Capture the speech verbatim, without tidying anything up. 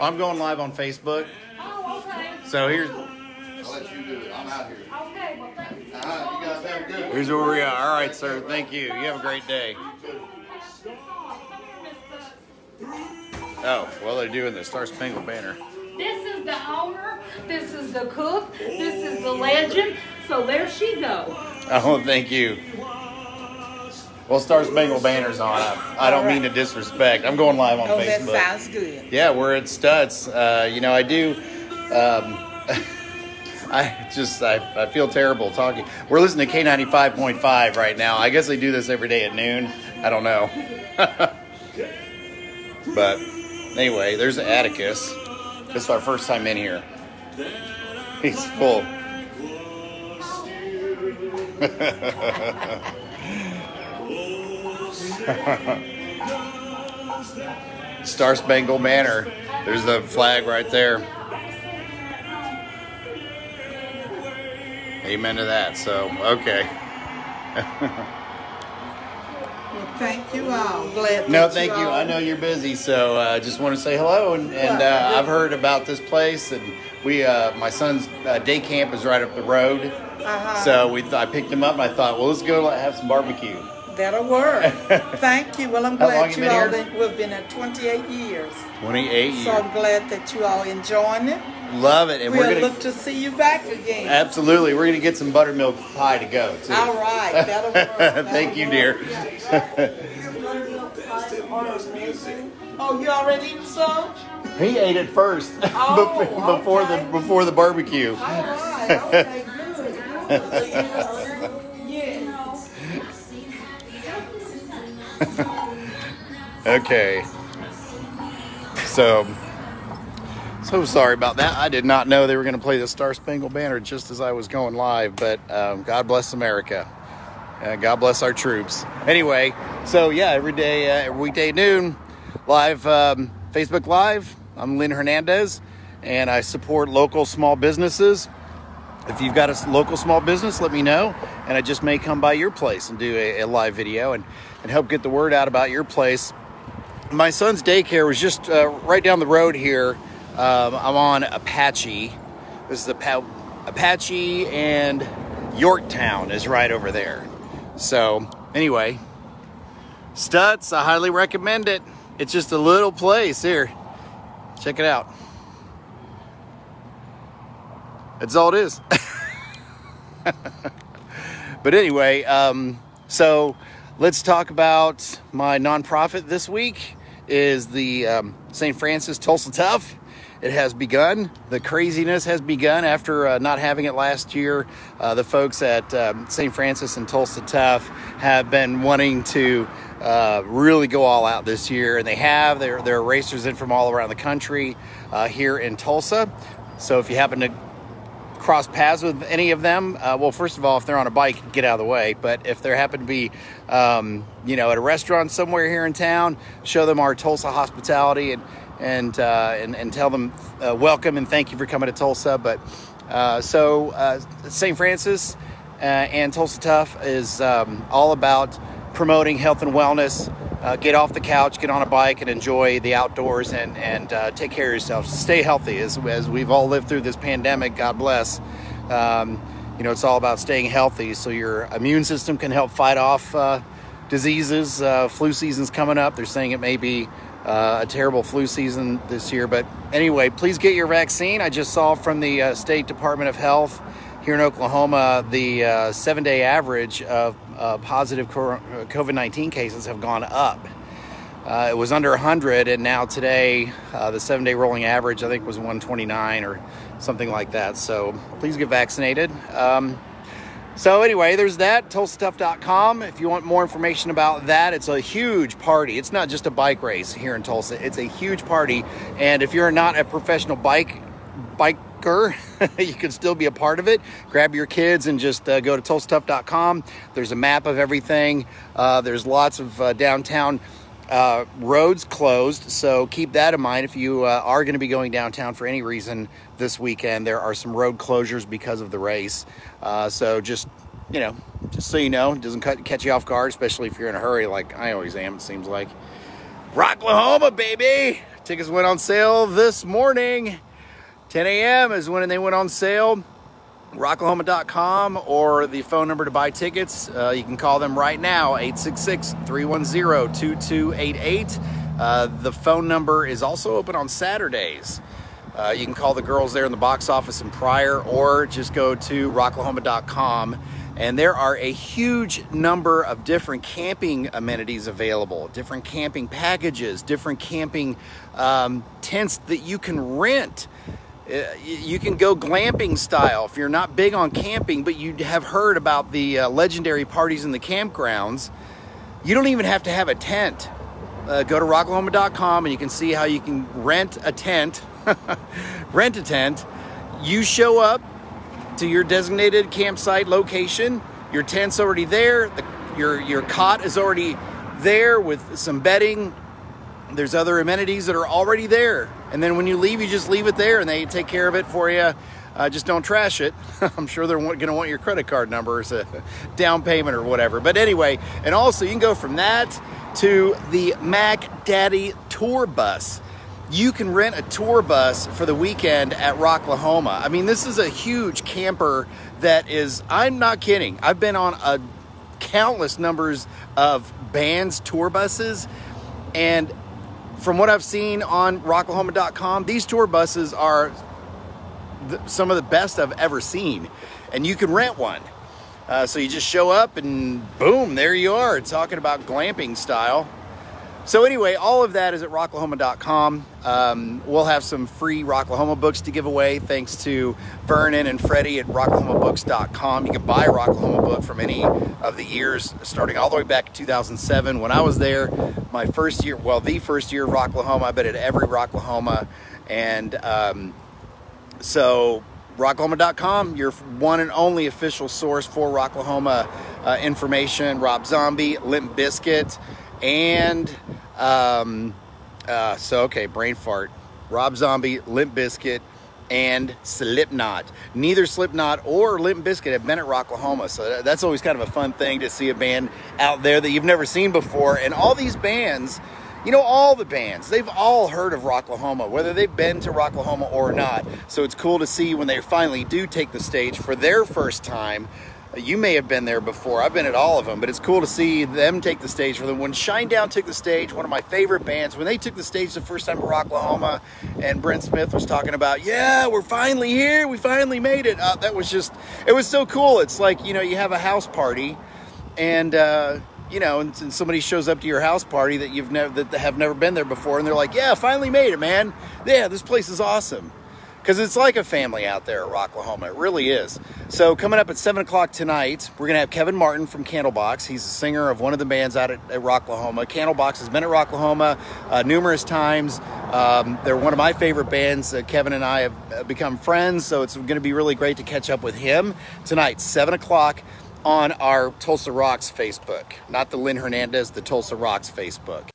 I'm going live on Facebook. Oh, okay. So here's... I'll let you do it. I'm out here. Okay, well, thank you. Uh-huh. You guys have a good one. Here's where we are. All right, sir. Thank you. You have a great day. Oh, well, they're doing the Star Spangled Banner. This is the owner. This is the cook. This is the legend. So there she goes. Oh, thank you. Well, Star Spangled Banner's on. I, I don't mean to disrespect. I'm going live on oh, Facebook. Oh, that sounds good. Yeah, we're at Stutz. Uh, you know, I do. Um, I just, I, I feel terrible talking. We're listening to K ninety-five point five right now. I guess they do this every day at noon. I don't know. But anyway, there's Atticus. This is our first time in here. He's full. Star Spangled Banner. There's the flag right there. Amen to that. So, okay. Well, thank you all. Glad no, thank you. All. I know you're busy, so I uh, just want to say hello. And, and uh, I've heard about this place, and we, uh, my son's uh, day camp is right up the road. Uh-huh. So we, th- I picked him up, and I thought, well, let's go have some barbecue. That'll work. Thank you. Well, I'm glad you, you all been, we've been at twenty-eight years. twenty-eight years. So I'm glad that you all enjoying it. Love it. And we'll we're going to look to see you back again. Absolutely. We're going to get some buttermilk pie to go, too. All right. That'll work. That'll Thank you, work. Dear. Oh, you already eaten some? He ate it first. Oh, before okay. the before the barbecue. All right. Okay, good. Okay, so so sorry about that. I did not know they were going to play the Star Spangled Banner just as I was going live, but um, God bless America, uh, God bless our troops. Anyway, so yeah, every day, uh, every weekday noon, live um, Facebook Live. I'm Lynn Hernandez, and I support local small businesses. If you've got a local small business, let me know, and I just may come by your place and do a, a live video and, and help get the word out about your place. My son's daycare was just uh, right down the road here. Um, I'm on Apache. This is pa- Apache and Yorktown is right over there. So anyway, Stutz, I highly recommend it. It's just a little place here. Check it out. That's all it is. But anyway, um, so let's talk about my nonprofit this week is the um, Saint Francis Tulsa Tough. It has begun. The craziness has begun after uh, not having it last year. Uh, the folks at um, Saint Francis and Tulsa Tough have been wanting to uh, really go all out this year, and they have. There are racers in from all around the country uh, here in Tulsa. So if you happen to cross paths with any of them, uh, well, first of all, if they're on a bike, get out of the way. But if there happen to be um, you know, at a restaurant somewhere here in town, show them our Tulsa hospitality and and uh, and, and tell them uh, welcome and thank you for coming to Tulsa. But uh, so uh, Saint Francis uh, and Tulsa Tough is um, all about promoting health and wellness. Uh, get off the couch, get on a bike, and enjoy the outdoors, and, and uh, take care of yourself. Stay healthy. As, as we've all lived through this pandemic, God bless. Um, you know, it's all about staying healthy so your immune system can help fight off uh, diseases. Uh, flu season's coming up. They're saying it may be uh, a terrible flu season this year. But anyway, please get your vaccine. I just saw from the uh, State Department of Health here in Oklahoma, the uh, seven-day average of uh, positive COVID nineteen cases have gone up. Uh, it was under one hundred, and now today, uh, the seven-day rolling average, I think, was one twenty-nine or something like that. So please get vaccinated. Um, so anyway, there's that, Tulsa Tuff dot com. If you want more information about that, it's a huge party. It's not just a bike race here in Tulsa. It's a huge party, and if you're not a professional bike bike you can still be a part of it. Grab your kids and just uh, go to Tulsa Tuff dot com. There's a map of everything. Uh, there's lots of uh, downtown uh, roads closed, so keep that in mind. If you uh, are going to be going downtown for any reason this weekend, there are some road closures because of the race. Uh, so just, you know, just so you know, it doesn't cut, catch you off guard, especially if you're in a hurry like I always am, it seems like. Rocklahoma, baby! Tickets went on sale this morning. ten a.m. is when they went on sale. Rocklahoma dot com or the phone number to buy tickets. Uh, you can call them right now, eight six six, three one zero, two two eight eight. Uh, the phone number is also open on Saturdays. Uh, you can call the girls there in the box office in Pryor, or just go to rocklahoma dot com. And there are a huge number of different camping amenities available, different camping packages, different camping um, tents that you can rent. You can go glamping style if you're not big on camping, but you have heard about the uh, legendary parties in the campgrounds. You don't even have to have a tent. Uh, go to rocklahoma dot com and you can see how you can rent a tent. Rent a tent. You show up to your designated campsite location. Your tent's already there. The, your, your cot is already there with some bedding. There's other amenities that are already there. And then when you leave, you just leave it there and they take care of it for you. Uh, just don't trash it. I'm sure they're going to want your credit card number as a down payment or whatever. But anyway, and also you can go from that to the Mac Daddy tour bus. You can rent a tour bus for the weekend at Rocklahoma. I mean, this is a huge camper that is, I'm not kidding. I've been on a countless numbers of bands, tour buses, and from what I've seen on rocklahoma dot com, these tour buses are th- some of the best I've ever seen. And you can rent one. Uh, so you just show up and boom, there you are, talking about glamping style. So anyway, all of that is at rocklahoma dot com. Um, we'll have some free Rocklahoma books to give away thanks to Vernon and Freddie at rocklahoma books dot com. You can buy a Rocklahoma book from any of the years, starting all the way back in two thousand seven when I was there. My first year, well, the first year of Rocklahoma, I've been at every Rocklahoma. And um, so rocklahoma dot com, your one and only official source for Rocklahoma uh, information. Rob Zombie, Limp Bizkit. And, um, uh, so, okay, brain fart, Rob Zombie, Limp Bizkit, and Slipknot. Neither Slipknot or Limp Bizkit have been at Rocklahoma, so that's always kind of a fun thing to see a band out there that you've never seen before. And all these bands, you know, all the bands, they've all heard of Rocklahoma, whether they've been to Rocklahoma or not. So it's cool to see when they finally do take the stage for their first time. You may have been there before. I've been at all of them, but it's cool to see them take the stage for them. When Shinedown took the stage, one of my favorite bands, when they took the stage the first time at Rocklahoma, and Brent Smith was talking about, yeah, we're finally here. We finally made it. Uh, that was just, it was so cool. It's like, you know, you have a house party and, uh, you know, and, and somebody shows up to your house party that you've never, that have never been there before. And they're like, yeah, finally made it, man. Yeah, this place is awesome. Because it's like a family out there at Rocklahoma. It really is. So coming up at seven o'clock tonight, we're going to have Kevin Martin from Candlebox. He's a singer of one of the bands out at, at Rocklahoma. Candlebox has been at Rocklahoma uh, numerous times. Um, they're one of my favorite bands. Uh, Kevin and I have become friends, so it's going to be really great to catch up with him tonight, seven o'clock on our Tulsa Rocks Facebook. Not the Lynn Hernandez, the Tulsa Rocks Facebook.